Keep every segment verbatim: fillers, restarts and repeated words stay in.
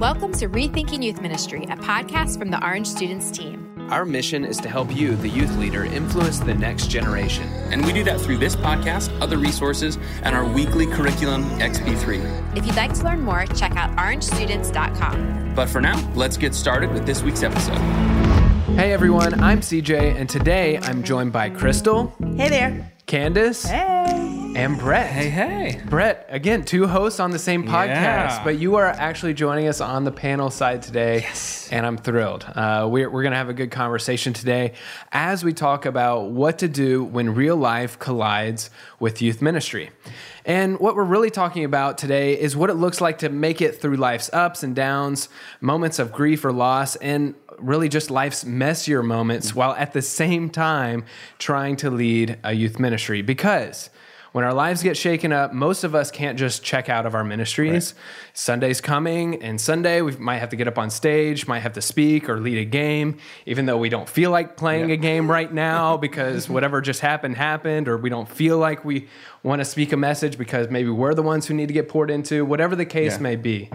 Welcome to Rethinking Youth Ministry, a podcast from the Orange Students team. Our mission is to help you, the youth leader, influence the next generation. And we do that through this podcast, other resources, and our weekly curriculum, X P three. If you'd like to learn more, check out orange students dot com. But for now, let's get started with this week's episode. Hey everyone, I'm C J, and today I'm joined by Crystal. Hey there. Candace. Hey. And Brett. Hey, hey. Brett, again, two hosts on the same podcast, yeah. But you are actually joining us on the panel side today, yes. And I'm thrilled. Uh, we're we're going to have a good conversation today as we talk about what to do when real life collides with youth ministry. And what we're really talking about today is what it looks like to make it through life's ups and downs, moments of grief or loss, and really just life's messier moments, while at the same time trying to lead a youth ministry. Because when our lives get shaken up, most of us can't just check out of our ministries. Right. Sunday's coming, and Sunday we might have to get up on stage, might have to speak or lead a game, even though we don't feel like playing yeah. a game right now because whatever just happened, happened, or we don't feel like we want to speak a message because maybe we're the ones who need to get poured into, whatever the case yeah. may be.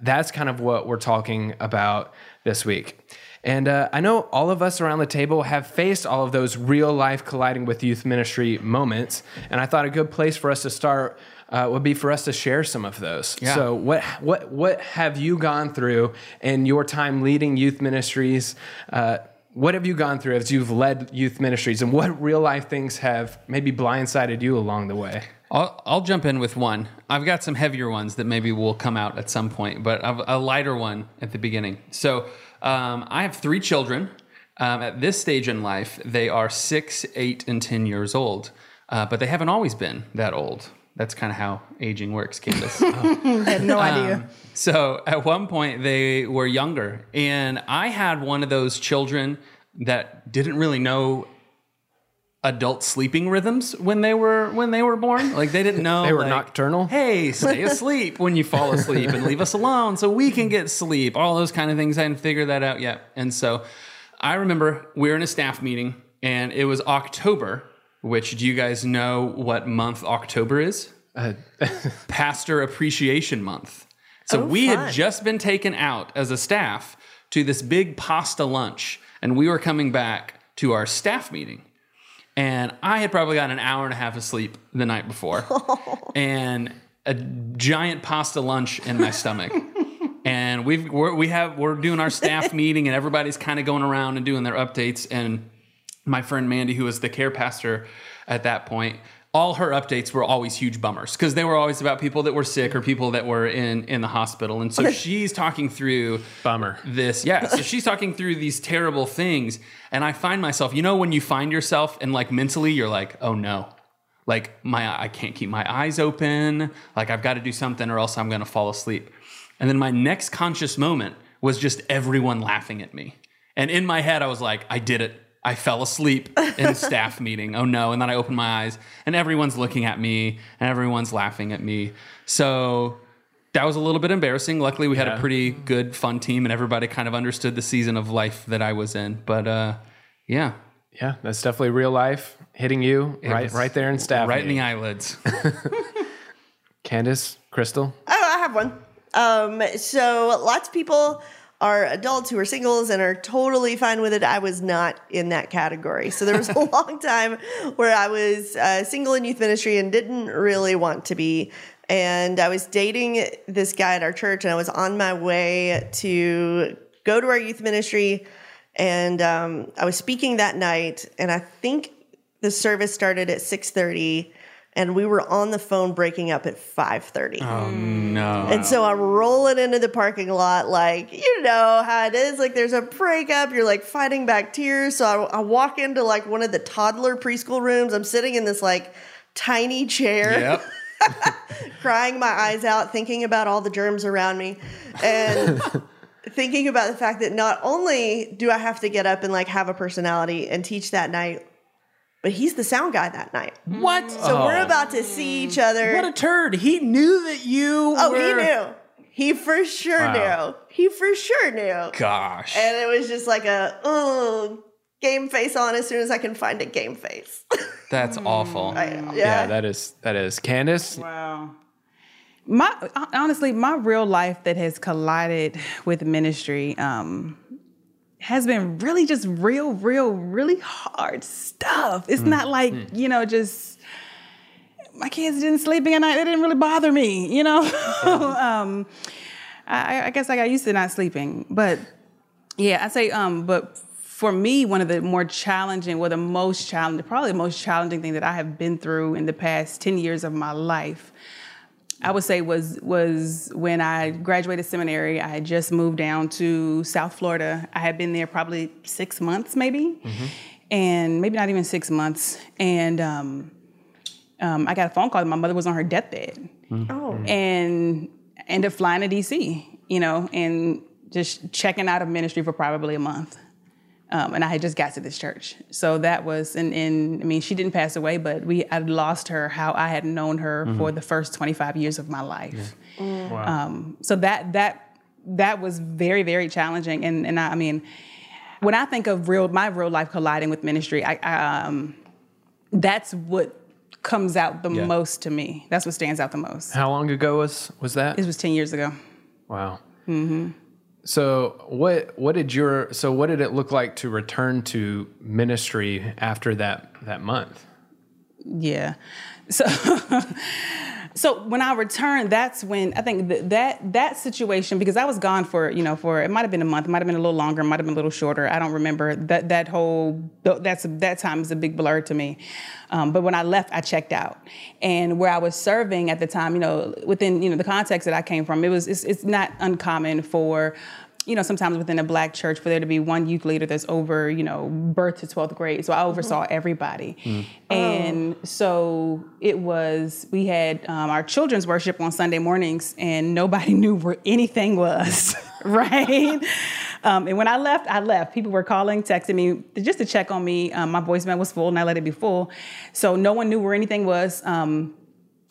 That's kind of what we're talking about this week. And uh, I know all of us around the table have faced all of those real life colliding with youth ministry moments. And I thought a good place for us to start uh, would be for us to share some of those. Yeah. So what what what have you gone through in your time leading youth ministries? Uh, what have you gone through as you've led youth ministries? And what real life things have maybe blindsided you along the way? I'll, I'll jump in with one. I've got some heavier ones that maybe will come out at some point, but I've a lighter one at the beginning. So um, I have three children. Um, at this stage in life, they are six, eight, and ten years old, uh, but they haven't always been that old. That's kind of how aging works, Candace. Oh. I had no idea. Um, so at one point, they were younger, and I had one of those children that didn't really know adult sleeping rhythms when they were when they were born. Like they didn't know they were like, nocturnal. Hey, stay asleep when you fall asleep and leave us alone so we can get sleep. All those kind of things. I didn't figure that out yet. And so I remember we were in a staff meeting and it was October, which do you guys know what month October is? Uh, Pastor Appreciation Month. So oh, we fun. had just been taken out as a staff to this big pasta lunch and we were coming back to our staff meeting. And I had probably gotten an hour and a half of sleep the night before and a giant pasta lunch in my stomach. And we've, we're, we have, we're doing our staff meeting and everybody's kind of going around and doing their updates. And my friend Mandy, who was the care pastor at that point, all her updates were always huge bummers because they were always about people that were sick or people that were in, in the hospital. And so she's talking through Bummer. this. Yeah. So she's talking through these terrible things. And I find myself, you know, when you find yourself and like mentally you're like, oh no, like my, I can't keep my eyes open. Like I've got to do something or else I'm going to fall asleep. And then my next conscious moment was just everyone laughing at me. And in my head, I was like, I did it. I fell asleep in a staff meeting. Oh no. And then I opened my eyes and everyone's looking at me and everyone's laughing at me. So that was a little bit embarrassing. Luckily we yeah. had a pretty good fun team and everybody kind of understood the season of life that I was in. But uh, yeah. Yeah. That's definitely real life hitting you it right right there in staff. Right meeting. In the eyelids. Candace, Crystal. Oh, I have one. Um, so lots of people are adults who are singles and are totally fine with it. I was not in that category. So there was a long time where I was uh, single in youth ministry and didn't really want to be. And I was dating this guy at our church and I was on my way to go to our youth ministry. And um, I was speaking that night and I think the service started at six thirty and we were on the phone breaking up at five thirty. Oh, no. And so I'm rolling into the parking lot like, you know how it is. Like, there's a breakup. You're, like, fighting back tears. So I, I walk into, like, one of the toddler preschool rooms. I'm sitting in this, like, tiny chair. Yep. Crying my eyes out, thinking about all the germs around me. And thinking about the fact that not only do I have to get up and, like, have a personality and teach that night, but he's the sound guy that night. What? So oh. we're about to see each other. What a turd. He knew that you Oh, were... he knew. He for sure wow. knew. He for sure knew. Gosh. And it was just like a, oh, game face on as soon as I can find a game face. That's awful. I know. Yeah. yeah, that is. That is. Candace? Wow. My honestly, my real life that has collided with ministry um, has been really just real, real, really hard stuff. It's mm. not like, mm. you know, just my kids didn't sleep at night. It didn't really bother me, you know. Yeah. um, I, I guess I got used to not sleeping. But yeah, I say, um, but for me, one of the more challenging, well, the most challenging, probably the most challenging thing that I have been through in the past ten years of my life, I would say was was when I graduated seminary. I had just moved down to South Florida. I had been there probably six months maybe, mm-hmm. and maybe not even six months. And um, um, I got a phone call that my mother was on her deathbed. Mm-hmm. Oh. And ended up flying to D C, you know, and just checking out of ministry for probably a month. Um, and I had just got to this church. So that was, and, and I mean, she didn't pass away, but we, I lost her how I had known her mm-hmm. for the first twenty-five years of my life. Yeah. Mm. Wow. Um, so that, that, that was very, very challenging. And, and I, I mean, when I think of real, my real life colliding with ministry, I, I um, that's what comes out the yeah. most to me. That's what stands out the most. How long ago was, was that? It was ten years ago. Wow. Mm-hmm. So what what did your so what did it look like to return to ministry after that that month? Yeah, so so when I returned, that's when I think that, that that situation, because I was gone for you know for it might have been a month, it might have been a little longer, it might have been a little shorter. I don't remember that that whole that's that time is a big blur to me. Um, but when I left, I checked out, and where I was serving at the time, you know, within you know the context that I came from, it was it's, it's not uncommon for, you know, sometimes within a black church for there to be one youth leader that's over, you know, birth to twelfth grade. So I oversaw mm-hmm. everybody, mm-hmm. and oh. so it was. We had um, our children's worship on Sunday mornings, and nobody knew where anything was, right? Um, and when I left, I left. People were calling, texting me just to check on me. Um, my voicemail was full and I let it be full. So no one knew where anything was. Um,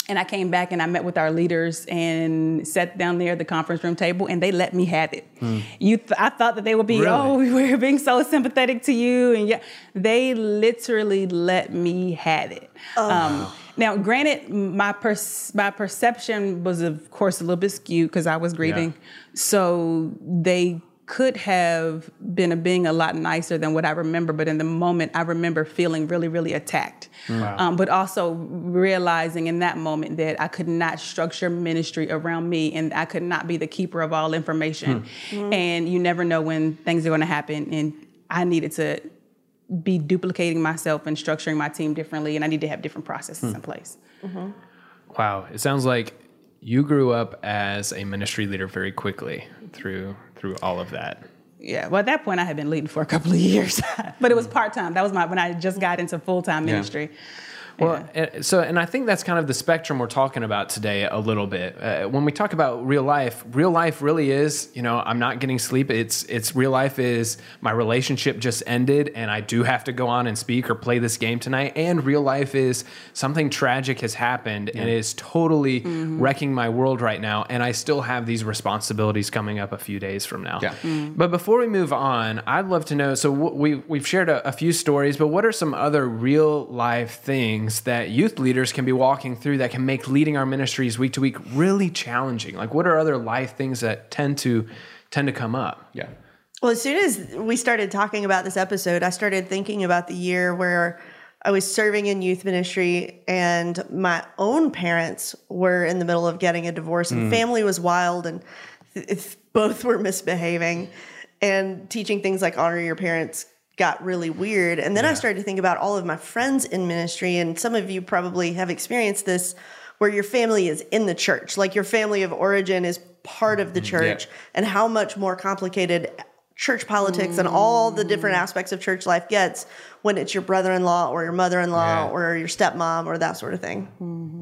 and I came back and I met with our leaders and sat down there at the conference room table, and they let me have it. Mm. You, th- I thought that they would be, really? oh, we're being so sympathetic to you. And yeah, they literally let me have it. Oh. Um, Now, granted, my pers- my perception was, of course, a little bit skewed because I was grieving. Yeah. So they could have been a, being a lot nicer than what I remember. But in the moment, I remember feeling really, really attacked. Wow. Um, but also realizing in that moment that I could not structure ministry around me, and I could not be the keeper of all information. Hmm. Mm-hmm. And you never know when things are going to happen. And I needed to be duplicating myself and structuring my team differently, and I need to have different processes hmm. in place. Mm-hmm. Wow. It sounds like you grew up as a ministry leader very quickly through through all of that. Yeah. Well, at that point, I had been leading for a couple of years, but it was part-time. That was my when I just got into full-time ministry. Yeah. Well, yeah. so, and I think that's kind of the spectrum we're talking about today a little bit. Uh, when we talk about real life, real life really is, you know, I'm not getting sleep. It's, it's real life is my relationship just ended and I do have to go on and speak or play this game tonight. And real life is something tragic has happened yeah. and is totally mm-hmm. wrecking my world right now. And I still have these responsibilities coming up a few days from now. Yeah. Mm-hmm. But before we move on, I'd love to know, so w- we, we've shared a, a few stories, but what are some other real life things that youth leaders can be walking through that can make leading our ministries week to week really challenging? Like, what are other life things that tend to tend to come up? Yeah. Well, as soon as we started talking about this episode, I started thinking about the year where I was serving in youth ministry and my own parents were in the middle of getting a divorce and mm. family was wild and th- both were misbehaving, and teaching things like honor your parents got really weird. And then yeah. I started to think about all of my friends in ministry, and some of you probably have experienced this where your family is in the church, like your family of origin is part of the church, yeah. and how much more complicated church politics mm. and all the different aspects of church life gets when it's your brother-in-law or your mother-in-law yeah. or your stepmom or that sort of thing. Mm-hmm.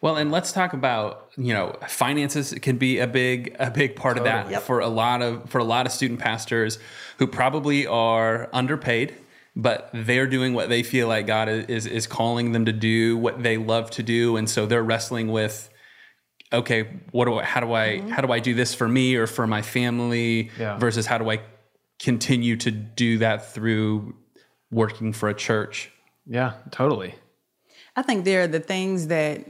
Well, and let's talk about, you know, finances can be a big a big part totally. of that yep. for a lot of for a lot of student pastors who probably are underpaid, but they're doing what they feel like God is is calling them to do, what they love to do, and so they're wrestling with, okay, what do I, how do I mm-hmm. how do I do this for me or for my family yeah. versus how do I continue to do that through working for a church? Yeah, totally. I think there are the things that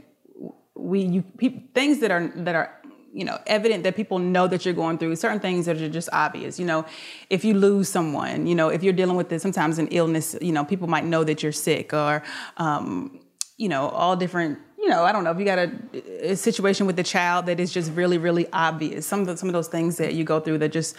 we you pe- things that are that are you know evident, that people know that you're going through, certain things that are just obvious. You know, if you lose someone, you know, if you're dealing with this, sometimes an illness, you know, people might know that you're sick, or um, you know, all different. You know, I don't know if you got a, a situation with a child that is just really, really obvious. Some of the, some of those things that you go through that just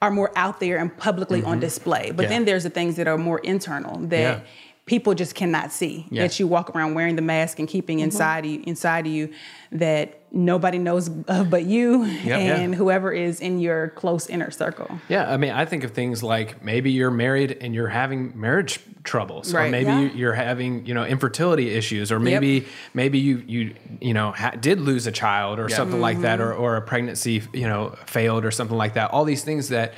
are more out there and publicly mm-hmm. on display. But yeah. then there's the things that are more internal that yeah. people just cannot see. Yeah. That you walk around wearing the mask and keeping mm-hmm. inside of you, inside of you that nobody knows of but you yep, and yeah. whoever is in your close inner circle. Yeah, I mean, I think of things like maybe you're married and you're having marriage troubles, right. or maybe yeah. you're having, you know, infertility issues, or maybe yep. maybe you you you know ha- did lose a child or yep. something mm-hmm. like that, or or a pregnancy, you know, failed or something like that. All these things that,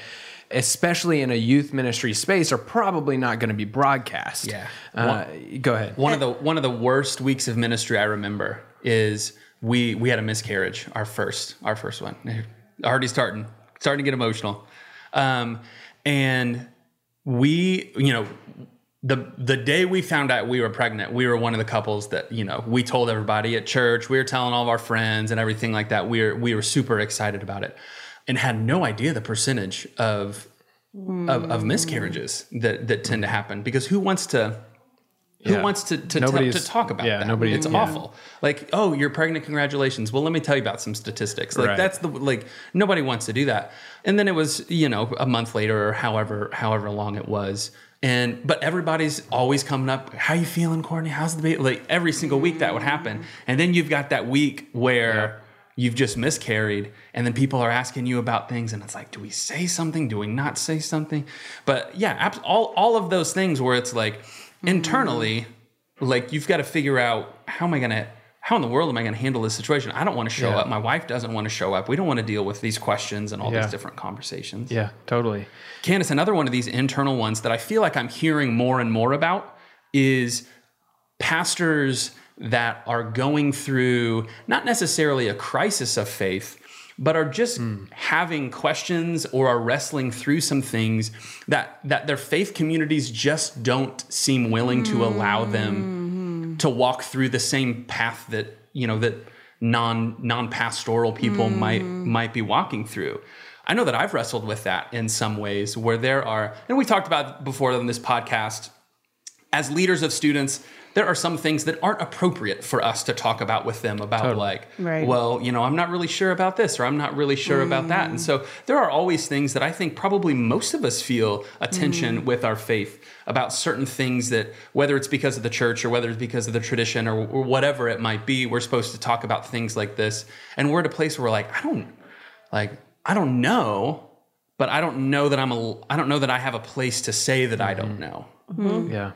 especially in a youth ministry space, are probably not going to be broadcast. Yeah. Uh, one, go ahead. One of the one of the worst weeks of ministry I remember is we we had a miscarriage, our first our first one. Already starting starting to get emotional. Um, and we, you know, the the day we found out we were pregnant, we were one of the couples that, you know, we told everybody at church, we were telling all of our friends and everything like that. We were we were super excited about it. And had no idea the percentage of mm. of, of miscarriages that, that tend to happen, because who wants to who yeah. wants to to, t- to talk about yeah, that? Nobody, it's yeah. awful. Like, oh, you're pregnant, congratulations. Well, let me tell you about some statistics. Like right. that's the like nobody wants to do that. And then it was, you know, a month later or however however long it was. And but everybody's always coming up, how you feeling, Courtney? How's the baby? Like every single week that would happen. And then you've got that week where yeah. you've just miscarried, and then people are asking you about things, and it's like, do we say something? Do we not say something? But yeah, all all of those things where it's like mm-hmm. internally, like you've got to figure out how am I gonna, how in the world am I gonna handle this situation? I don't want to show yeah. up. My wife doesn't want to show up. We don't want to deal with these questions and all yeah. these different conversations. Yeah, totally. Candace, another one of these internal ones that I feel like I'm hearing more and more about is pastors that are going through not necessarily a crisis of faith, but are just mm. having questions or are wrestling through some things that that their faith communities just don't seem willing to allow them mm-hmm. to walk through the same path that, you know, that non non-pastoral people mm. might might be walking through. I know that I've wrestled with that in some ways, where there are, and we talked about before on this podcast, as leaders of students, there are some things that aren't appropriate for us to talk about with them about totally. like, right. well, you know, I'm not really sure about this, or I'm not really sure mm. about that. And so there are always things that I think probably most of us feel a tension mm. with our faith about certain things that, whether it's because of the church or whether it's because of the tradition or, or whatever it might be, we're supposed to talk about things like this. And we're at a place where we're like, I don't like, I don't know, but I don't know that I'm a, I don't know that I have a place to say that mm-hmm. I don't know. Mm-hmm. Yeah.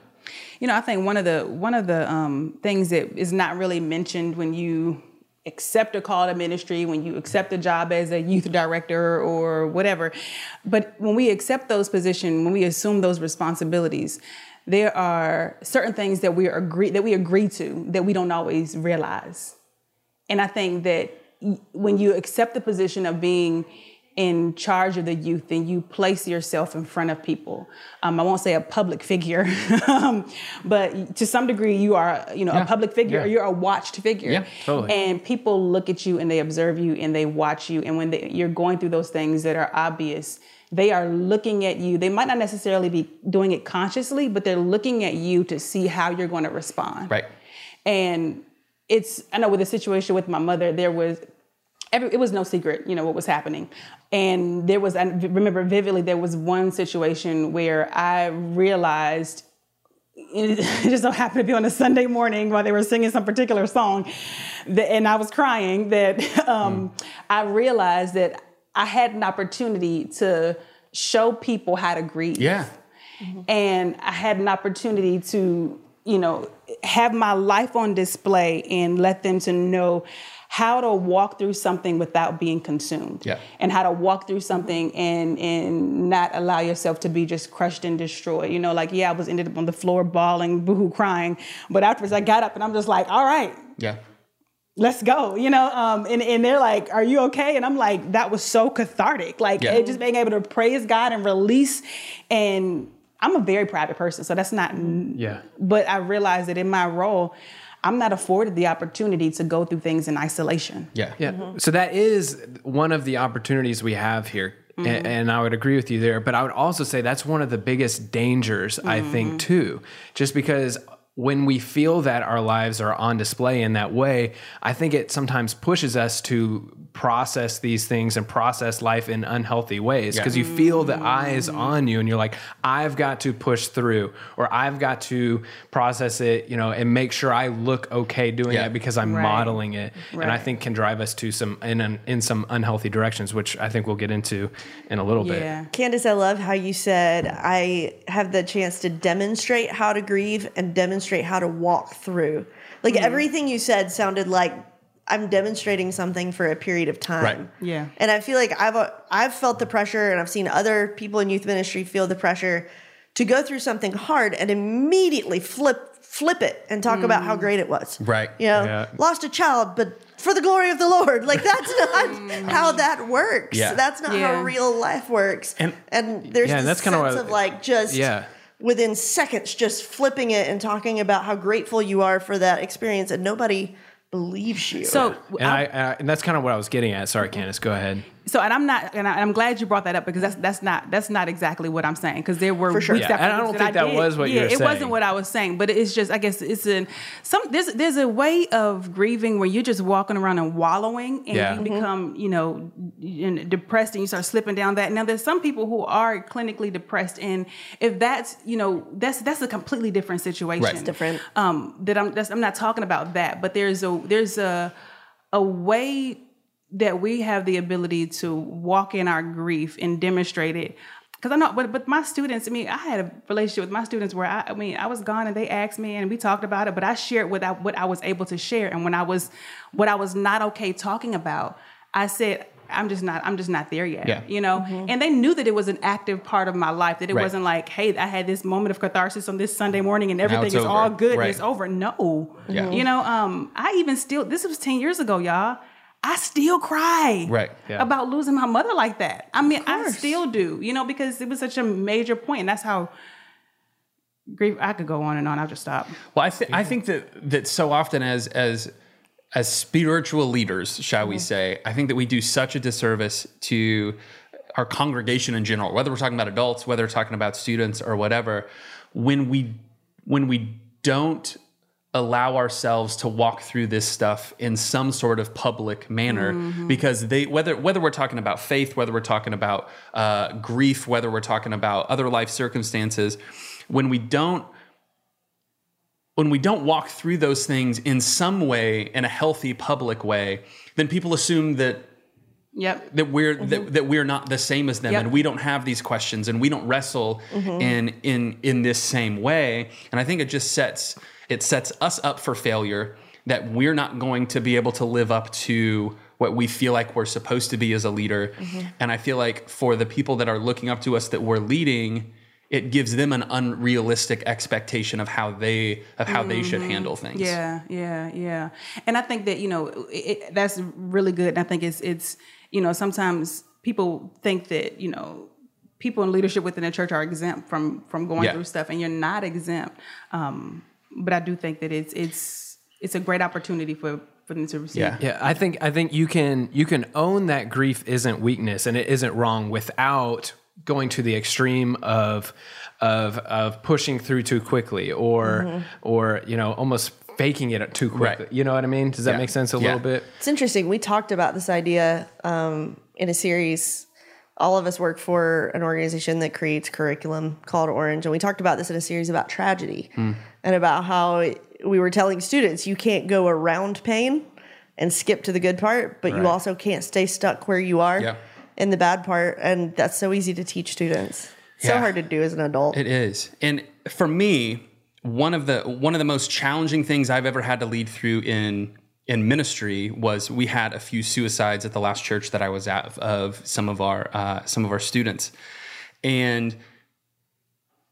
You know, I think one of the one of the um, things that is not really mentioned when you accept a call to ministry, when you accept a job as a youth director or whatever, but when we accept those positions, when we assume those responsibilities, there are certain things that we agree that we agree to that we don't always realize. And I think that when you accept the position of being in charge of the youth, and you place yourself in front of people. Um, I won't say a public figure, um, but to some degree you are, you know, yeah. a public figure, yeah. or you're a watched figure. Yeah, totally. And people look at you and they observe you and they watch you. And when they, you're going through those things that are obvious, they are looking at you. They might not necessarily be doing it consciously, but they're looking at you to see how you're going to respond. Right. And it's, I know with the situation with my mother, there was, Every, it was no secret, you know, what was happening. And there was, I remember vividly, there was one situation where I realized, it just so happened to be on a Sunday morning while they were singing some particular song, that, and I was crying, that um, mm. I realized that I had an opportunity to show people how to grieve. Yeah. Mm-hmm. And I had an opportunity to, you know, have my life on display and let them to know how to walk through something without being consumed, yeah. and how to walk through something and and not allow yourself to be just crushed and destroyed. You know, like, yeah, I was ended up on the floor bawling, boohoo, crying, but afterwards I got up and I'm just like, all right, yeah, let's go. You know, um, and and they're like, are you okay? And I'm like, that was so cathartic. Like, yeah. it just being able to praise God and release. And I'm a very private person, so that's not. Yeah. But I realized that in my role, I'm not afforded the opportunity to go through things in isolation. Yeah. yeah. Mm-hmm. So that is one of the opportunities we have here. Mm-hmm. and, and I would agree with you there, but I would also say that's one of the biggest dangers, mm-hmm. I think, too, just because when we feel that our lives are on display in that way, I think it sometimes pushes us to process these things and process life in unhealthy ways, because yeah. you feel the eyes on you and you're like, I've got to push through, or I've got to process it, you know, and make sure I look okay doing yeah. it because I'm right. modeling it. Right. And I think can drive us to some in, an, in some unhealthy directions, which I think we'll get into in a little yeah. bit. Candace, I love how you said, I have the chance to demonstrate how to grieve and demonstrate how to walk through. Like mm-hmm. everything you said sounded like I'm demonstrating something for a period of time. Right. Yeah. And I feel like I've I've felt the pressure, and I've seen other people in youth ministry feel the pressure to go through something hard and immediately flip flip it and talk mm. about how great it was. Right. You know, yeah. lost a child, but for the glory of the Lord. Like, that's not how that works. Yeah. That's not yeah. how real life works. And, and there's yeah, this sense I, of like just... Yeah. within seconds, just flipping it and talking about how grateful you are for that experience, and nobody believes you. So, and, I, I, and that's kind of what I was getting at. Sorry, Candace, go ahead. So, and I'm not, and, I, and I'm glad you brought that up, because that's that's not that's not exactly what I'm saying, because there were for sure. weeks yeah. after and I don't think that, that was what yeah, you were it saying. It wasn't what I was saying, but it's just, I guess it's an some there's there's a way of grieving where you're just walking around and wallowing, and yeah. you mm-hmm. become you know depressed, and you start slipping down that. Now, there's some people who are clinically depressed, and if that's you know that's that's a completely different situation. Right. It's different. Um, that I'm that's, I'm not talking about that, but there's a there's a a way that we have the ability to walk in our grief and demonstrate it. Because I know, but, but my students, I mean, I had a relationship with my students where I, I mean, I was gone and they asked me and we talked about it, but I shared what I, what I was able to share. And when I was, what I was not okay talking about, I said, I'm just not, I'm just not there yet, yeah. you know? Mm-hmm. And they knew that it was an active part of my life, that it right. wasn't like, hey, I had this moment of catharsis on this Sunday morning and everything is over. all good right. and it's over. No, yeah. you know, um, I even still, this was ten years ago, y'all. I still cry right, yeah. about losing my mother like that. I mean, I still do, you know, because it was such a major point. And that's how grief, I could go on and on. I'll just stop. Well, I, th- I think that, that so often as, as, as spiritual leaders, shall we mm-hmm. say, I think that we do such a disservice to our congregation in general, whether we're talking about adults, whether we're talking about students or whatever, when we, when we don't allow ourselves to walk through this stuff in some sort of public manner, mm-hmm. because they, whether whether we're talking about faith, whether we're talking about uh, grief, whether we're talking about other life circumstances, when we don't when we don't walk through those things in some way in a healthy public way, then people assume that Yep. that we're mm-hmm. that, that we're not the same as them, yep. and we don't have these questions, and we don't wrestle mm-hmm. in in in this same way. And I think it just sets it sets us up for failure, that we're not going to be able to live up to what we feel like we're supposed to be as a leader. Mm-hmm. And I feel like for the people that are looking up to us that we're leading, it gives them an unrealistic expectation of how they of how mm-hmm. they should handle things. Yeah, yeah, yeah. And I think that, you know, it, that's really good. And I think it's it's you know, sometimes people think that, you know, people in leadership within the church are exempt from from going yeah. through stuff, and you're not exempt. Um, but I do think that it's it's it's a great opportunity for, for them to receive. Yeah. yeah, I think I think you can you can own that grief isn't weakness and it isn't wrong without going to the extreme of of of pushing through too quickly or mm-hmm. or you know almost faking it too quickly. Right. You know what I mean? Does that yeah. make sense a yeah. little bit? It's interesting. We talked about this idea um, in a series. All of us work for an organization that creates curriculum called Orange, and we talked about this in a series about tragedy mm. and about how we were telling students you can't go around pain and skip to the good part, but right. you also can't stay stuck where you are. Yeah. In the bad part, and that's so easy to teach students. Yeah. So hard to do as an adult. It is. And for me, one of the one of the most challenging things I've ever had to lead through in in ministry was we had a few suicides at the last church that I was at of, of some of our uh, some of our students, and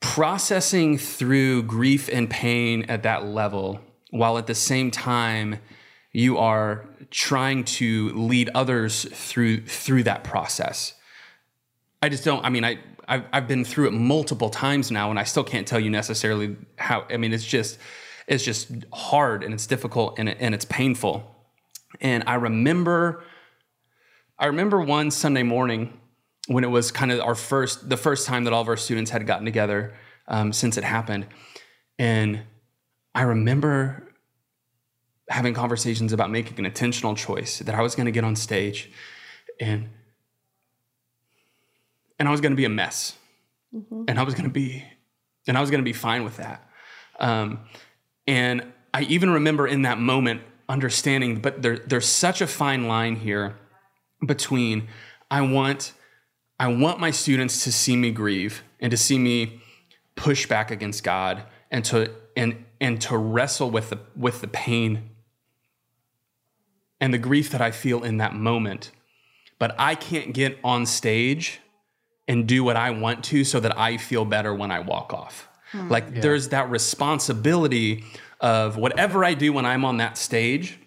processing through grief and pain at that level, while at the same time you are trying to lead others through through that process. I just don't, I mean, I, I've, I've been through it multiple times now, and I still can't tell you necessarily how, I mean, it's just, It's just hard and it's difficult and, it, and it's painful. And I remember, I remember one Sunday morning when it was kind of our first, the first time that all of our students had gotten together um, since it happened. And I remember having conversations about making an intentional choice that I was going to get on stage and and I was going to be a mess. Mm-hmm. And I was going to be, and I was going to be fine with that. Um, and I even remember in that moment understanding, but there, there's such a fine line here between I want, I want my students to see me grieve and to see me push back against God and to, and, and to wrestle with the, with the pain and the grief that I feel in that moment. But I can't get on stage and do what I want to so that I feel better when I walk off. Hmm. Like yeah. There's that responsibility of whatever I do when I'm on that stage,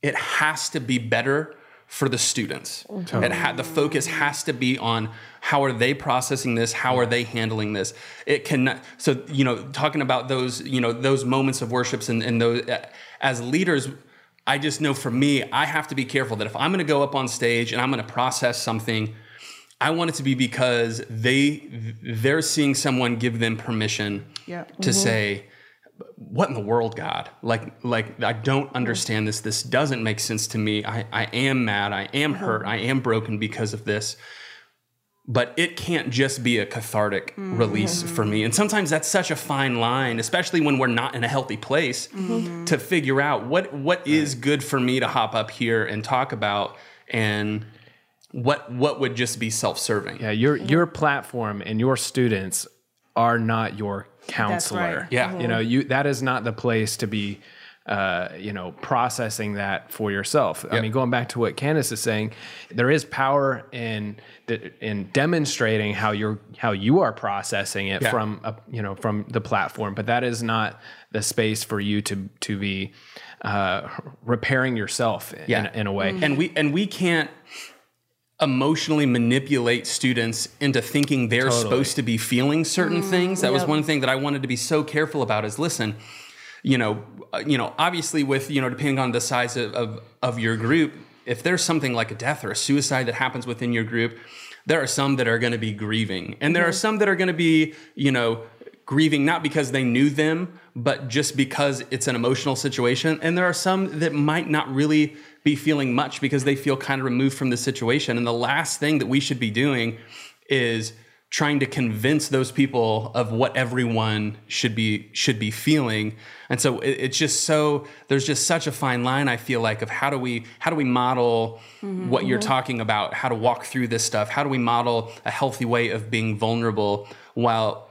it has to be better for the students. Mm-hmm. It ha- the focus has to be on how are they processing this? How are they handling this? It cannot. So, you know, talking about those, you know, those moments of worships and, and those uh, as leaders, I just know for me, I have to be careful that if I'm going to go up on stage and I'm going to process something, I want it to be because they, they're seeing someone give them permission yeah. to mm-hmm. say, what in the world, God? Like, like I don't understand this. This doesn't make sense to me. I, I am mad. I am hurt. I am broken because of this. But it can't just be a cathartic mm-hmm. release for me. And sometimes that's such a fine line, especially when we're not in a healthy place mm-hmm. to figure out what what right. is good for me to hop up here and talk about and what what would just be self-serving. Yeah, your your platform and your students are not your counselor. Right. Yeah. Mm-hmm. You know, you, that is not the place to be, uh, you know, processing that for yourself. Yep. I mean, going back to what Candace is saying, there is power in, in demonstrating how you're, how you are processing it yeah. from, a, you know, from the platform, but that is not the space for you to, to be, uh, repairing yourself yeah. in, in a way. Mm-hmm. And we, and we can't emotionally manipulate students into thinking they're totally. supposed to be feeling certain mm, things. That yep. was one thing that I wanted to be so careful about is listen, you know, uh, you know, obviously with, you know, depending on the size of, of, of your group, if there's something like a death or a suicide that happens within your group, there are some that are going to be grieving and there mm-hmm. are some that are going to be, you know, grieving, not because they knew them, but just because it's an emotional situation. And there are some that might not really be feeling much because they feel kind of removed from the situation. And the last thing that we should be doing is trying to convince those people of what everyone should be should be feeling. And so it, it's just so there's just such a fine line, I feel like, of how do we how do we model mm-hmm. what you're talking about, how to walk through this stuff, how do we model a healthy way of being vulnerable while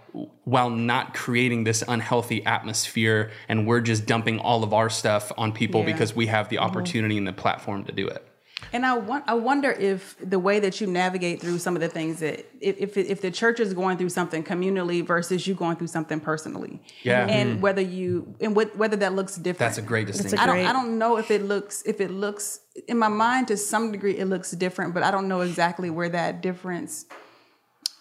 while not creating this unhealthy atmosphere and we're just dumping all of our stuff on people yeah. because we have the opportunity mm-hmm. and the platform to do it. And I, want, I wonder if the way that you navigate through some of the things that if, if, if the church is going through something communally versus you going through something personally yeah. and mm-hmm. whether you, and what, whether that looks different. That's a great distinction. A I, great... don't, I don't know if it looks, if it looks in my mind to some degree, it looks different, but I don't know exactly where that difference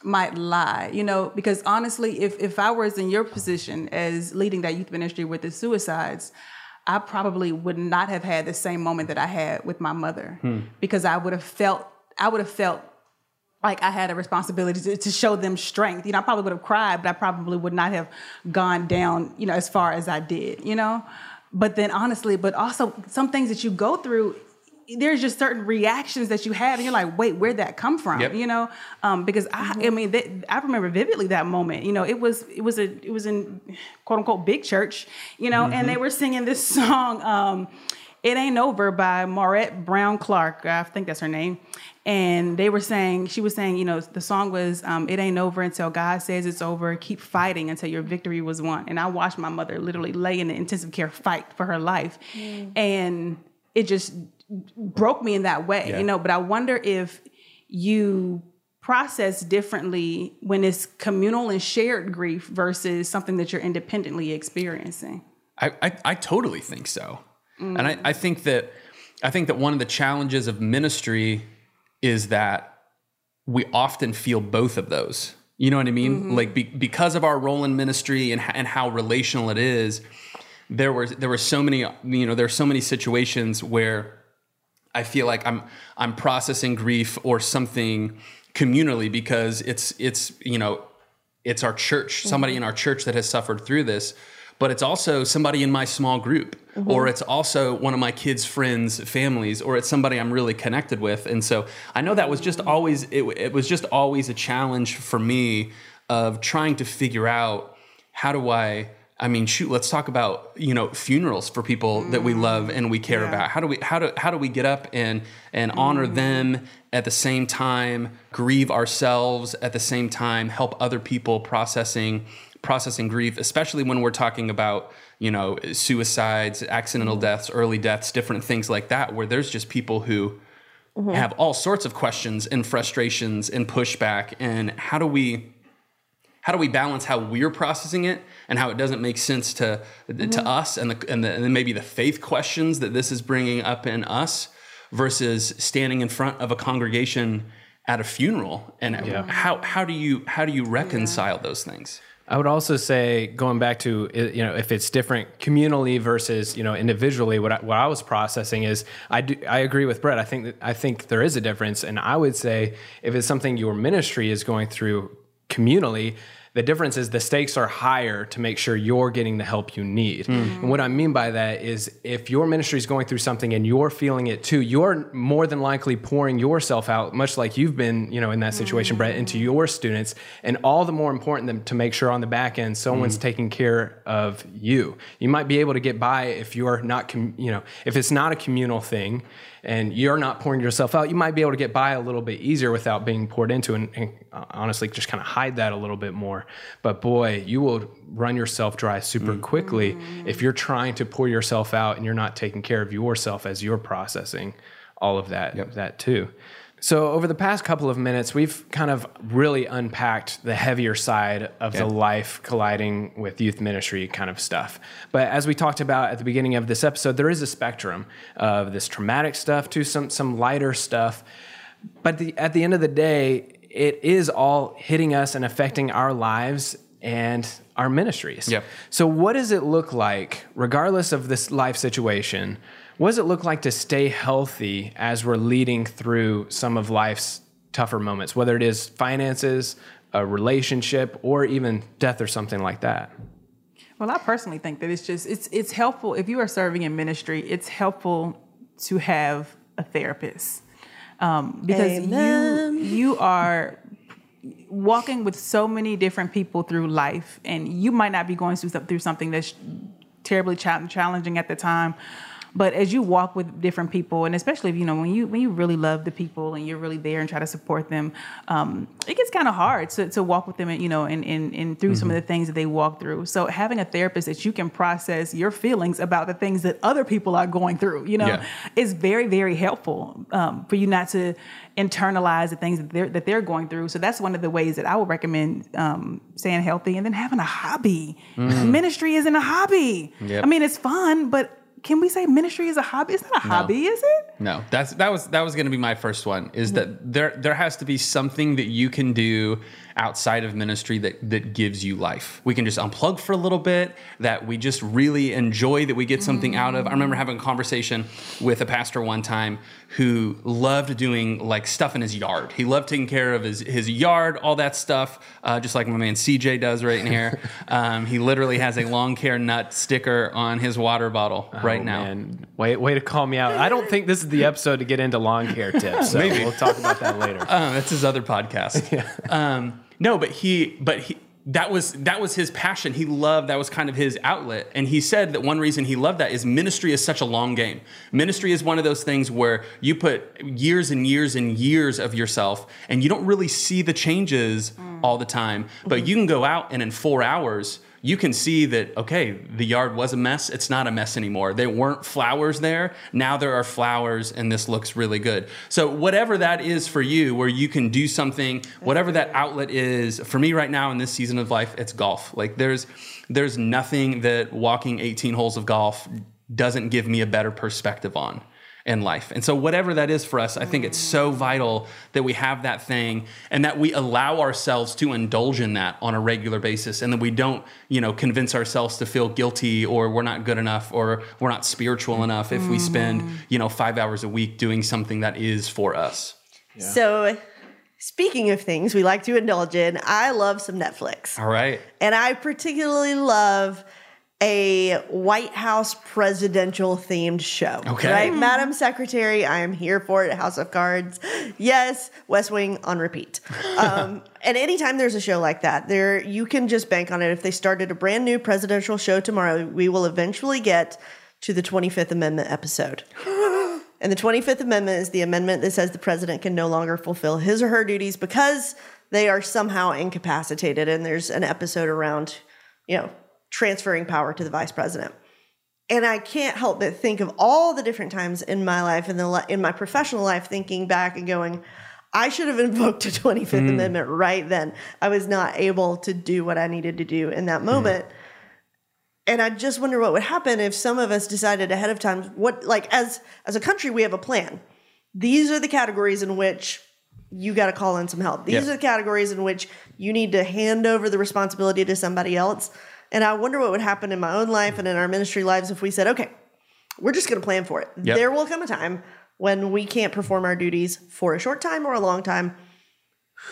might lie, you know, because honestly, if if I was in your position as leading that youth ministry with the suicides, I probably would not have had the same moment that I had with my mother hmm. because I would have felt, I would have felt like I had a responsibility to, to show them strength. You know, I probably would have cried, but I probably would not have gone down, you know, as far as I did, you know, but then honestly, but also some things that you go through, there's just certain reactions that you have and you're like, wait, where'd that come from? Yep. You know? Um, because I, mm-hmm. I mean, they, I remember vividly that moment, you know, it was, it was a, it was in quote unquote big church, you know, mm-hmm. and they were singing this song, um, It Ain't Over by Marrette Brown-Clark. I think that's her name. And they were saying, she was saying, you know, the song was, um, it ain't over until God says it's over. Keep fighting until your victory was won. And I watched my mother literally lay in the intensive care fight for her life. Mm. And it just broke me in that way, yeah. you know, but I wonder if you process differently when it's communal and shared grief versus something that you're independently experiencing. I, I, I totally think so. Mm. And I, I think that, I think that one of the challenges of ministry is that we often feel both of those, you know what I mean? Mm-hmm. Like be, because of our role in ministry and, and how relational it is, there were there were so many, you know, there are so many situations where I feel like I'm I'm processing grief or something communally because it's it's you know it's our church, mm-hmm. somebody in our church that has suffered through this, but it's also somebody in my small group, mm-hmm. or it's also one of my kids' friends' families, or it's somebody I'm really connected with. And so I know that was just always it, it was just always a challenge for me of trying to figure out how do I. I mean, shoot, let's talk about, you know, funerals for people mm. that we love and we care yeah. about. How do we, how do, how do we get up and, and mm. honor them at the same time, grieve ourselves at the same time, help other people processing, processing grief, especially when we're talking about, you know, suicides, accidental mm. deaths, early deaths, different things like that, where there's just people who mm-hmm. have all sorts of questions and frustrations and pushback. And how do we, how do we balance how we're processing it and how it doesn't make sense to mm-hmm. to us and the, and the and maybe the faith questions that this is bringing up in us versus standing in front of a congregation at a funeral and yeah. how how do you how do you reconcile yeah. those things? I would also say, going back to, you know, if it's different communally versus, you know, individually, what I, what I was processing is I do, I agree with Brett. I think that, I think there is a difference, and I would say if it's something your ministry is going through communally, the difference is the stakes are higher to make sure you're getting the help you need. Mm. And what I mean by that is if your ministry is going through something and you're feeling it too, you're more than likely pouring yourself out, much like you've been, you know, in that situation, mm. Brett, into your students. And all the more important to make sure on the back end, someone's mm. taking care of you. You might be able to get by if you're not, com- you know, if it's not a communal thing and you're not pouring yourself out, you might be able to get by a little bit easier without being poured into and, and honestly just kind of hide that a little bit more. But boy, you will run yourself dry super quickly mm. if you're trying to pour yourself out and you're not taking care of yourself as you're processing all of that, yep. that too. So over the past couple of minutes, we've kind of really unpacked the heavier side of yeah. the life colliding with youth ministry kind of stuff. But as we talked about at the beginning of this episode, there is a spectrum of this traumatic stuff to some, some lighter stuff. But the, at the end of the day, it is all hitting us and affecting our lives and our ministries. Yep. So what does it look like, regardless of this life situation, what does it look like to stay healthy as we're leading through some of life's tougher moments, whether it is finances, a relationship, or even death or something like that? Well, I personally think that it's just, it's it's helpful, if you are serving in ministry, it's helpful to have a therapist. Um, because Amen. you you are walking with so many different people through life, and you might not be going through through something that's terribly challenging at the time. But as you walk with different people, and especially if you know when you when you really love the people and you're really there and try to support them, um, it gets kind of hard to, to walk with them, and you know, and and, and through mm-hmm. some of the things that they walk through. So having a therapist that you can process your feelings about the things that other people are going through, you know, yeah. is very very helpful um, for you not to internalize the things that they're that they're going through. So that's one of the ways that I would recommend um, staying healthy, and then having a hobby. Mm. Ministry isn't a hobby. Yep. I mean, it's fun, but. Can we say ministry is a hobby? It's not a hobby, no. is it? No, that's that was that was going to be my first one. Is mm-hmm. that there there has to be something that you can do outside of ministry that that gives you life. We can just unplug for a little bit. That we just really enjoy. That we get something mm-hmm. out of. I remember having a conversation with a pastor one time who loved doing like stuff in his yard. He loved taking care of his his yard, all that stuff. Uh, just like my man C J does right in here. um, he literally has a lawn care nut sticker on his water bottle. Right? Right oh, now, man. Way, way to call me out. I don't think this is the episode to get into lawn care tips. So Maybe. We'll talk about that later. Um, that's his other podcast. yeah. um, no, but he, but he, that was that was his passion. He loved that was kind of his outlet, and he said that one reason he loved that is ministry is such a long game. Ministry is one of those things where you put years and years and years of yourself, and you don't really see the changes mm. all the time. But mm-hmm. you can go out and in four hours. You can see that, okay, the yard was a mess. It's not a mess anymore. There weren't flowers there. Now there are flowers, and this looks really good. So whatever that is for you, where you can do something, whatever that outlet is, for me right now in this season of life, it's golf. Like there's there's nothing that walking eighteen holes of golf doesn't give me a better perspective on. in life. And so whatever that is for us, I think it's so vital that we have that thing and that we allow ourselves to indulge in that on a regular basis, and that we don't, you know, convince ourselves to feel guilty or we're not good enough or we're not spiritual enough if mm-hmm. we spend, you know, five hours a week doing something that is for us. Yeah. So speaking of things we like to indulge in, I love some Netflix. All right. And I particularly love a White House presidential themed show. Okay. Right? Mm-hmm. Madam Secretary, I am here for it. House of Cards. Yes. West Wing on repeat. Um, and anytime there's a show like that, there you can just bank on it. If they started a brand new presidential show tomorrow, we will eventually get to the twenty-fifth Amendment episode. And the twenty-fifth Amendment is the amendment that says the president can no longer fulfill his or her duties because they are somehow incapacitated. And there's an episode around, you know, transferring power to the vice president. And I can't help but think of all the different times in my life and in, in my professional life, thinking back and going, I should have invoked the twenty-fifth mm. Amendment right then. I was not able to do what I needed to do in that moment. Mm. And I just wonder what would happen if some of us decided ahead of time, what, like as, as a country, we have a plan. These are the categories in which you got to call in some help. These yeah. are the categories in which you need to hand over the responsibility to somebody else. And I wonder what would happen in my own life and in our ministry lives if we said, okay, we're just going to plan for it. Yep. There will come a time when we can't perform our duties for a short time or a long time.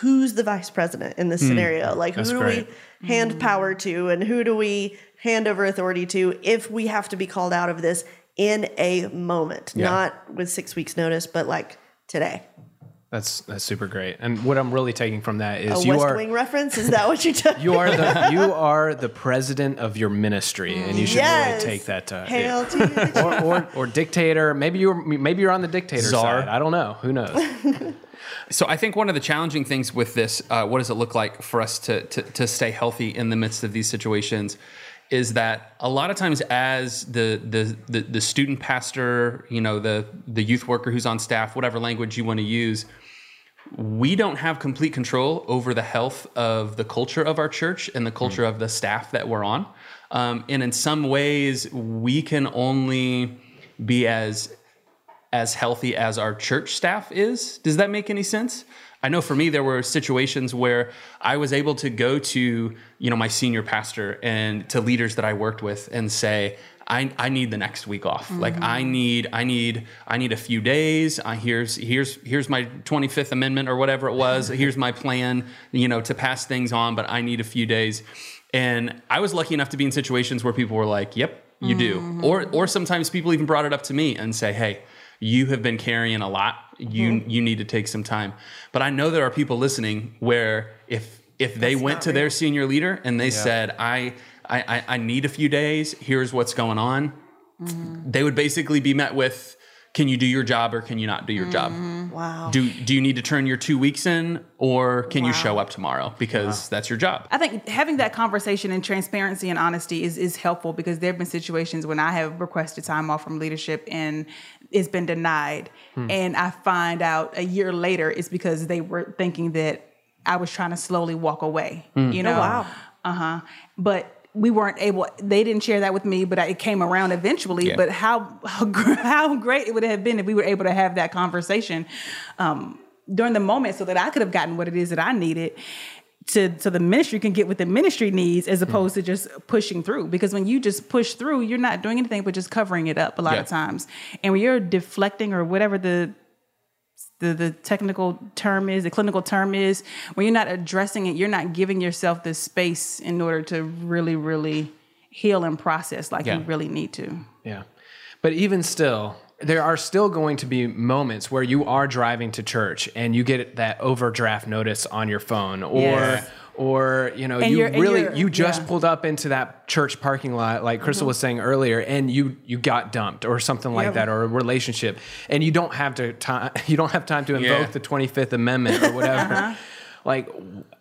Who's the vice president in this mm. scenario? Like, That's who do great. we hand mm. power to, and who do we hand over authority to if we have to be called out of this in a moment, yeah. not with six weeks notice, but like today. That's that's super great. And what I'm really taking from that is a you West are Wing reference. Is that what you took? You are the you are the president of your ministry, and you should yes. really take that to, Hail to you. or, or or dictator. Maybe you're maybe you're on the dictator Czar. side. I don't know. Who knows? So I think one of the challenging things with this, uh, what does it look like for us to, to to stay healthy in the midst of these situations, is that a lot of times as the, the the the student pastor, you know, the the youth worker who's on staff, whatever language you want to use, we don't have complete control over the health of the culture of our church and the culture mm-hmm. of the staff that we're on. Um, and in some ways, we can only be as as healthy as our church staff is. Does that make any sense? I know for me, there were situations where I was able to go to, you know, my senior pastor and to leaders that I worked with and say, I, I need the next week off. Mm-hmm. Like I need, I need, I need a few days. I here's, here's, here's my twenty-fifth Amendment or whatever it was. Here's my plan, you know, to pass things on, but I need a few days. And I was lucky enough to be in situations where people were like, yep, you mm-hmm. do. Or, or sometimes people even brought it up to me and say, hey, you have been carrying a lot. You mm-hmm. you need to take some time. But I know there are people listening where if if they That's went to real. their senior leader and they yeah. said, I, I I need a few days, here's what's going on, mm-hmm. they would basically be met with, can you do your job or can you not do your mm-hmm. job? Wow. Do do you need to turn your two weeks in, or can wow. you show up tomorrow? Because wow. that's your job. I think having that conversation and transparency and honesty is is helpful, because there have been situations when I have requested time off from leadership and it's been denied. Hmm. And I find out a year later it's because they were thinking that I was trying to slowly walk away. Hmm. You know? Oh, wow. Uh-huh. But we weren't able, they didn't share that with me, but it came around eventually. Yeah. But how, how how great it would have been if we were able to have that conversation um, during the moment, so that I could have gotten what it is that I needed to, so the ministry can get what the ministry needs, as opposed mm. to just pushing through. Because when you just push through, you're not doing anything but just covering it up a lot yeah. of times. And when you're deflecting, or whatever the The, the technical term is, the clinical term is, when you're not addressing it, you're not giving yourself the space in order to really, really heal and process like yeah. you really need to. Yeah. But even still, there are still going to be moments where you are driving to church and you get that overdraft notice on your phone, or... Yes. Or, you know, and you really, you just yeah. pulled up into that church parking lot, like Crystal mm-hmm. was saying earlier, and you, you got dumped or something like yeah. that, or a relationship, and you don't have to time, you don't have time to invoke yeah. the twenty-fifth Amendment or whatever. uh-huh. Like,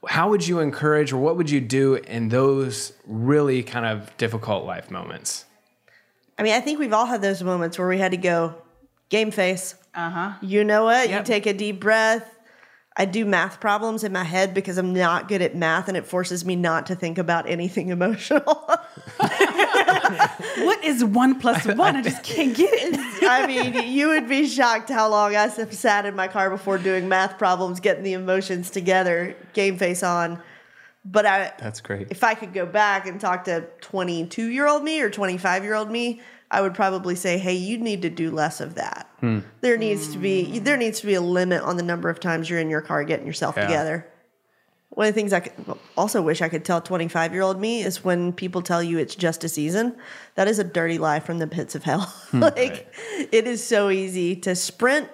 how would you encourage, or what would you do in those really kind of difficult life moments? I mean, I think we've all had those moments where we had to go game face. Uh-huh. You know what? Yep. You take a deep breath. I do math problems in my head because I'm not good at math, and it forces me not to think about anything emotional. what is one plus one? I just can't get it. I mean, you would be shocked how long I sat in my car before doing math problems, getting the emotions together, game face on. But I, that's great. If I could go back and talk to twenty-two-year-old me or twenty-five-year-old me, I would probably say, hey, you need to do less of that. Hmm. There needs to be there needs to be a limit on the number of times you're in your car getting yourself yeah. together. One of the things I could, also wish I could tell twenty-five-year-old me is when people tell you it's just a season, that is a dirty lie from the pits of hell. Hmm. Like, right. It is so easy to sprint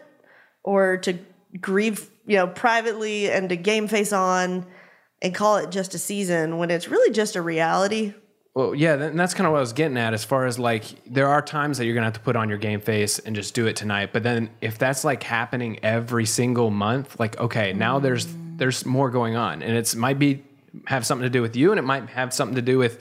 or to grieve, you know, privately and to game face on and call it just a season when it's really just a reality. Well, yeah, and that's kind of what I was getting at as far as, like, there are times that you're going to have to put on your game face and just do it tonight. But then if that's, like, happening every single month, like, okay, now there's there's more going on. And it's might be have something to do with you, and it might have something to do with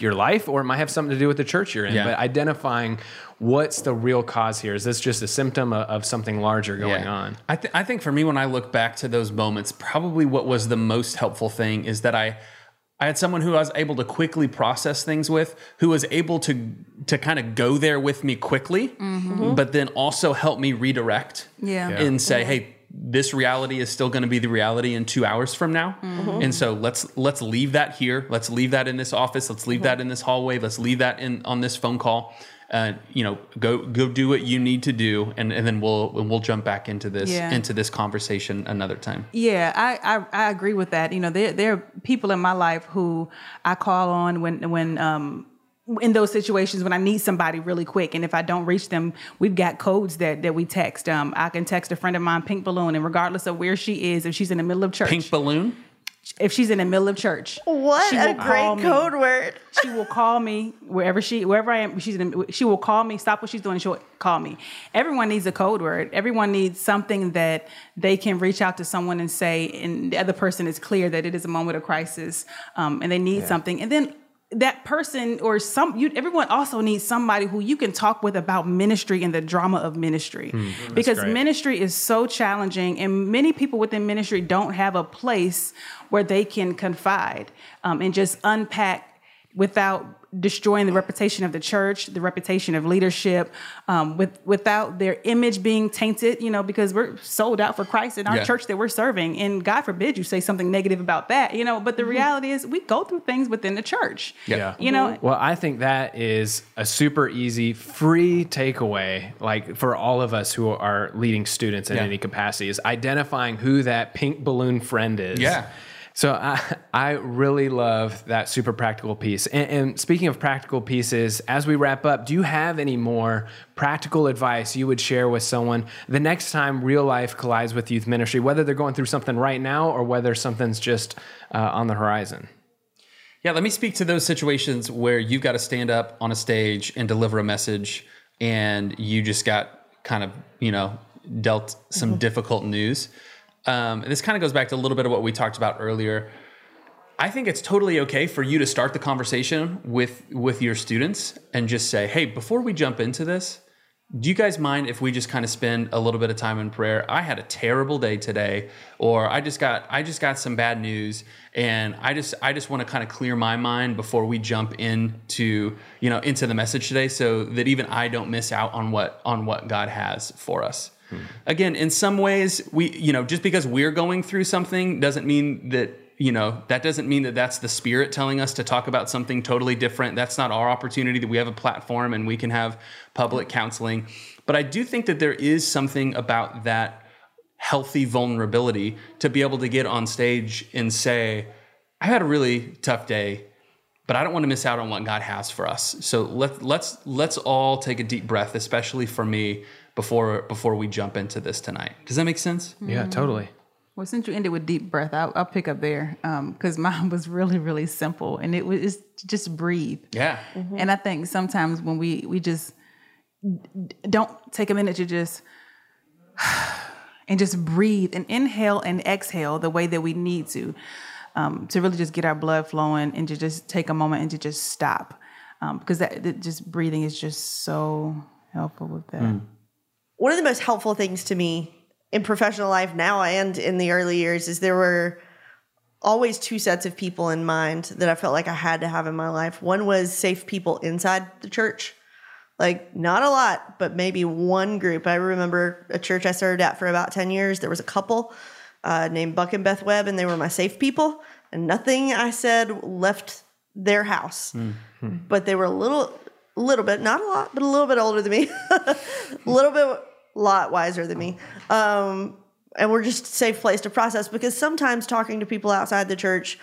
your life, or it might have something to do with the church you're in. Yeah. But identifying what's the real cause here. Is this just a symptom of, of something larger going yeah. on? I, th- I think for me, when I look back to those moments, probably what was the most helpful thing is that I... I had someone who I was able to quickly process things with, who was able to to kind of go there with me quickly, mm-hmm. but then also help me redirect yeah. Yeah. and say, hey, this reality is still going to be the reality in two hours from now. Mm-hmm. And so let's let's leave that here. Let's leave that in this office. Let's leave mm-hmm. that in this hallway. Let's leave that in on this phone call. Uh, you know, go go do what you need to do, and, and then we'll we'll jump back into this yeah. into this conversation another time. Yeah, I, I, I agree with that. You know, there there are people in my life who I call on when when um in those situations when I need somebody really quick, and if I don't reach them, we've got codes that that we text. Um, I can text a friend of mine, Pink Balloon, and regardless of where she is, if she's in the middle of church, Pink Balloon. If she's in the middle of church, what a great code word! She will call me wherever she, wherever I am. She's in. She will call me. Stop what she's doing. She'll call me. Everyone needs a code word. Everyone needs something that they can reach out to someone and say, and the other person is clear that it is a moment of crisis, um, and they need yeah. something. And then that person or some, you, everyone also needs somebody who you can talk with about ministry and the drama of ministry, mm, because great. Ministry is so challenging, and many people within ministry don't have a place where they can confide um, and just unpack without destroying the reputation of the church, the reputation of leadership, um, with, without their image being tainted, you know, because we're sold out for Christ in our yeah. church that we're serving. And God forbid you say something negative about that, you know, but the mm-hmm. reality is we go through things within the church, yeah. you know? Well, I think that is a super easy, free takeaway, like for all of us who are leading students in yeah. any capacity, is identifying who that pink balloon friend is. Yeah. So I, I really love that super practical piece. And, and speaking of practical pieces, as we wrap up, do you have any more practical advice you would share with someone the next time real life collides with youth ministry, whether they're going through something right now or whether something's just uh, on the horizon? Yeah, let me speak to those situations where you've got to stand up on a stage and deliver a message, and you just got kind of, you know, dealt some mm-hmm. difficult news. Um, and this kind of goes back to a little bit of what we talked about earlier. I think it's totally okay for you to start the conversation with with your students and just say, hey, before we jump into this, do you guys mind if we just kind of spend a little bit of time in prayer? I had a terrible day today, or I just got I just got some bad news, and I just I just want to kind of clear my mind before we jump into, you know, into the message today, so that even I don't miss out on what on what God has for us. Again, in some ways, we, you know, just because we're going through something doesn't mean that, you know, that doesn't mean that that's the Spirit telling us to talk about something totally different. That's not our opportunity, that we have a platform and we can have public counseling. But I do think that there is something about that healthy vulnerability to be able to get on stage and say, I had a really tough day, but I don't want to miss out on what God has for us. So let's, let's, let's all take a deep breath, especially for me, before before we jump into this tonight. Does that make sense? Mm-hmm. Yeah, totally. Well, since you ended with deep breath, I'll, I'll pick up there because um, mine was really, really simple. And it was it's just breathe. Yeah. Mm-hmm. And I think sometimes when we, we just don't take a minute to just... and just breathe and inhale and exhale the way that we need to, um, to really just get our blood flowing and to just take a moment and to just stop. Um, because that, that just breathing is just so helpful with that. Mm. One of the most helpful things to me in professional life now and in the early years is there were always two sets of people in mind that I felt like I had to have in my life. One was safe people inside the church. Like, not a lot, but maybe one group. I remember a church I served at for about ten years. There was a couple uh, named Buck and Beth Webb, and they were my safe people. And nothing I said left their house. Mm-hmm. But they were a little, little bit, not a lot, but a little bit older than me. A little bit, lot wiser than me. Um, and we're just a safe place to process, because sometimes talking to people outside the church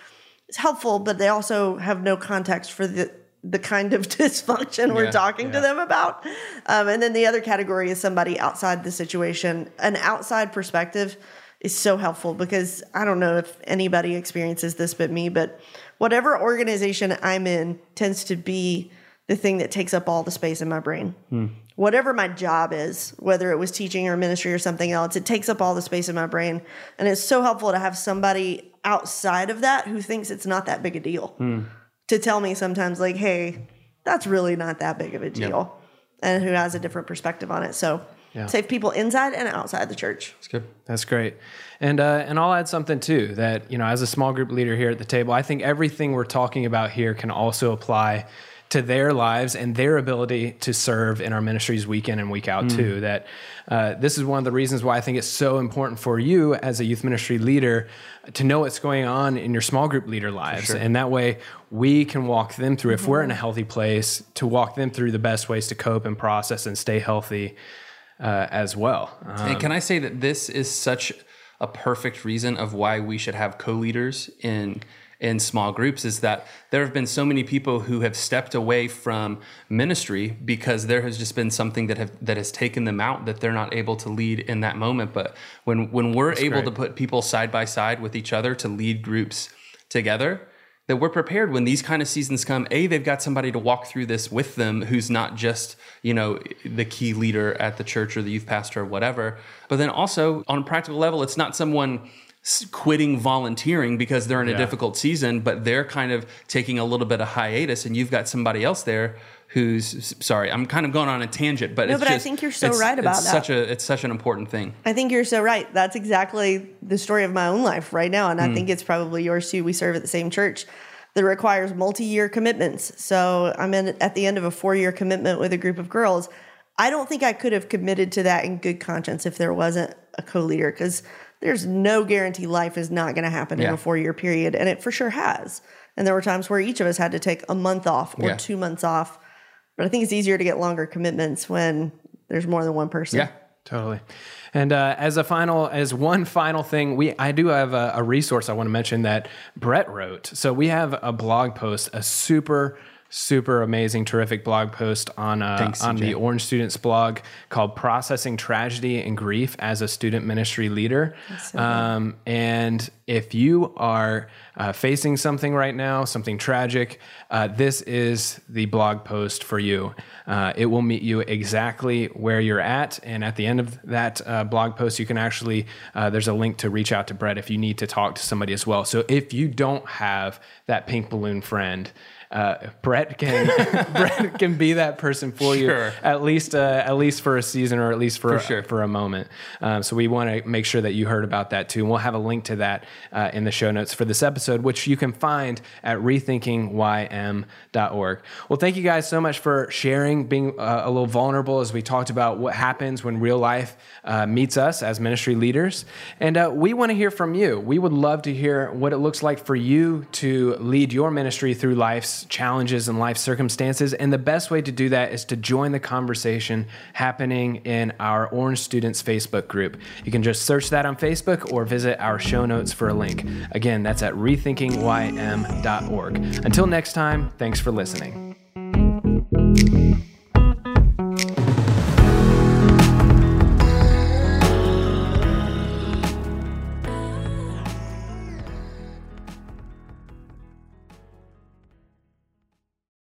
is helpful, but they also have no context for the the kind of dysfunction we're yeah, talking yeah. to them about. Um, and then the other category is somebody outside the situation. An outside perspective is so helpful, because I don't know if anybody experiences this but me, but whatever organization I'm in tends to be the thing that takes up all the space in my brain. Hmm. Whatever my job is, whether it was teaching or ministry or something else, it takes up all the space in my brain. And it's so helpful to have somebody outside of that who thinks it's not that big a deal. Hmm. To tell me sometimes, like, hey, that's really not that big of a deal, yeah. and who has a different perspective on it. So yeah. save people inside and outside the church. That's good. That's great. And, uh, and I'll add something too, that, you know, as a small group leader here at the table, I think everything we're talking about here can also apply to their lives and their ability to serve in our ministries week in and week out mm. too. That uh, this is one of the reasons why I think it's so important for you as a youth ministry leader to know what's going on in your small group leader lives. Sure. And that way we can walk them through, if mm-hmm. we're in a healthy place, to walk them through the best ways to cope and process and stay healthy uh, as well. Um, and can I say that this is such a perfect reason of why we should have co-leaders in in small groups, is that there have been so many people who have stepped away from ministry because there has just been something that have that has taken them out, that they're not able to lead in that moment. But when when we're That's able great. to put people side by side with each other to lead groups together, that we're prepared when these kind of seasons come. A, they've got somebody to walk through this with them who's not just, you know, the key leader at the church or the youth pastor or whatever. But then also on a practical level, it's not someone quitting volunteering because they're in a yeah. difficult season, but they're kind of taking a little bit of hiatus, and you've got somebody else there who's, sorry, I'm kind of going on a tangent, but no, it's but just, I think you're so it's, right about it's that. Such a, it's such an important thing. I think you're so right. That's exactly the story of my own life right now. And mm. I think it's probably yours too. We serve at the same church that requires multi-year commitments. So I'm in, at the end of a four-year commitment with a group of girls. I don't think I could have committed to that in good conscience if there wasn't a co-leader, because there's no guarantee life is not going to happen yeah. in a four-year period, and it for sure has. And there were times where each of us had to take a month off or yeah. two months off. But I think it's easier to get longer commitments when there's more than one person. Yeah, totally. And uh, as a final, as one final thing, we I do have a, a resource I want to mention that Brett wrote. So we have a blog post, a super super amazing, terrific blog post on uh, Thanks, on the Orange Students blog called Processing Tragedy and Grief as a Student Ministry Leader. So um, and if you are uh, facing something right now, something tragic, uh, this is the blog post for you. Uh, it will meet you exactly where you're at. And at the end of that uh, blog post, you can actually, uh, there's a link to reach out to Brett if you need to talk to somebody as well. So if you don't have that pink balloon friend, Uh, Brett can Brett can be that person for you, sure. at least uh, at least for a season, or at least for, for, sure. uh, for a moment. Um, so we want to make sure that you heard about that too. And we'll have a link to that uh, in the show notes for this episode, which you can find at rethinking y m dot org. Well, thank you guys so much for sharing, being uh, a little vulnerable as we talked about what happens when real life uh, meets us as ministry leaders. And uh, we want to hear from you. We would love to hear what it looks like for you to lead your ministry through life's challenges and life circumstances. And the best way to do that is to join the conversation happening in our Orange Students Facebook group. You can just search that on Facebook or visit our show notes for a link. Again, that's at rethinking y m dot org. Until next time, thanks for listening.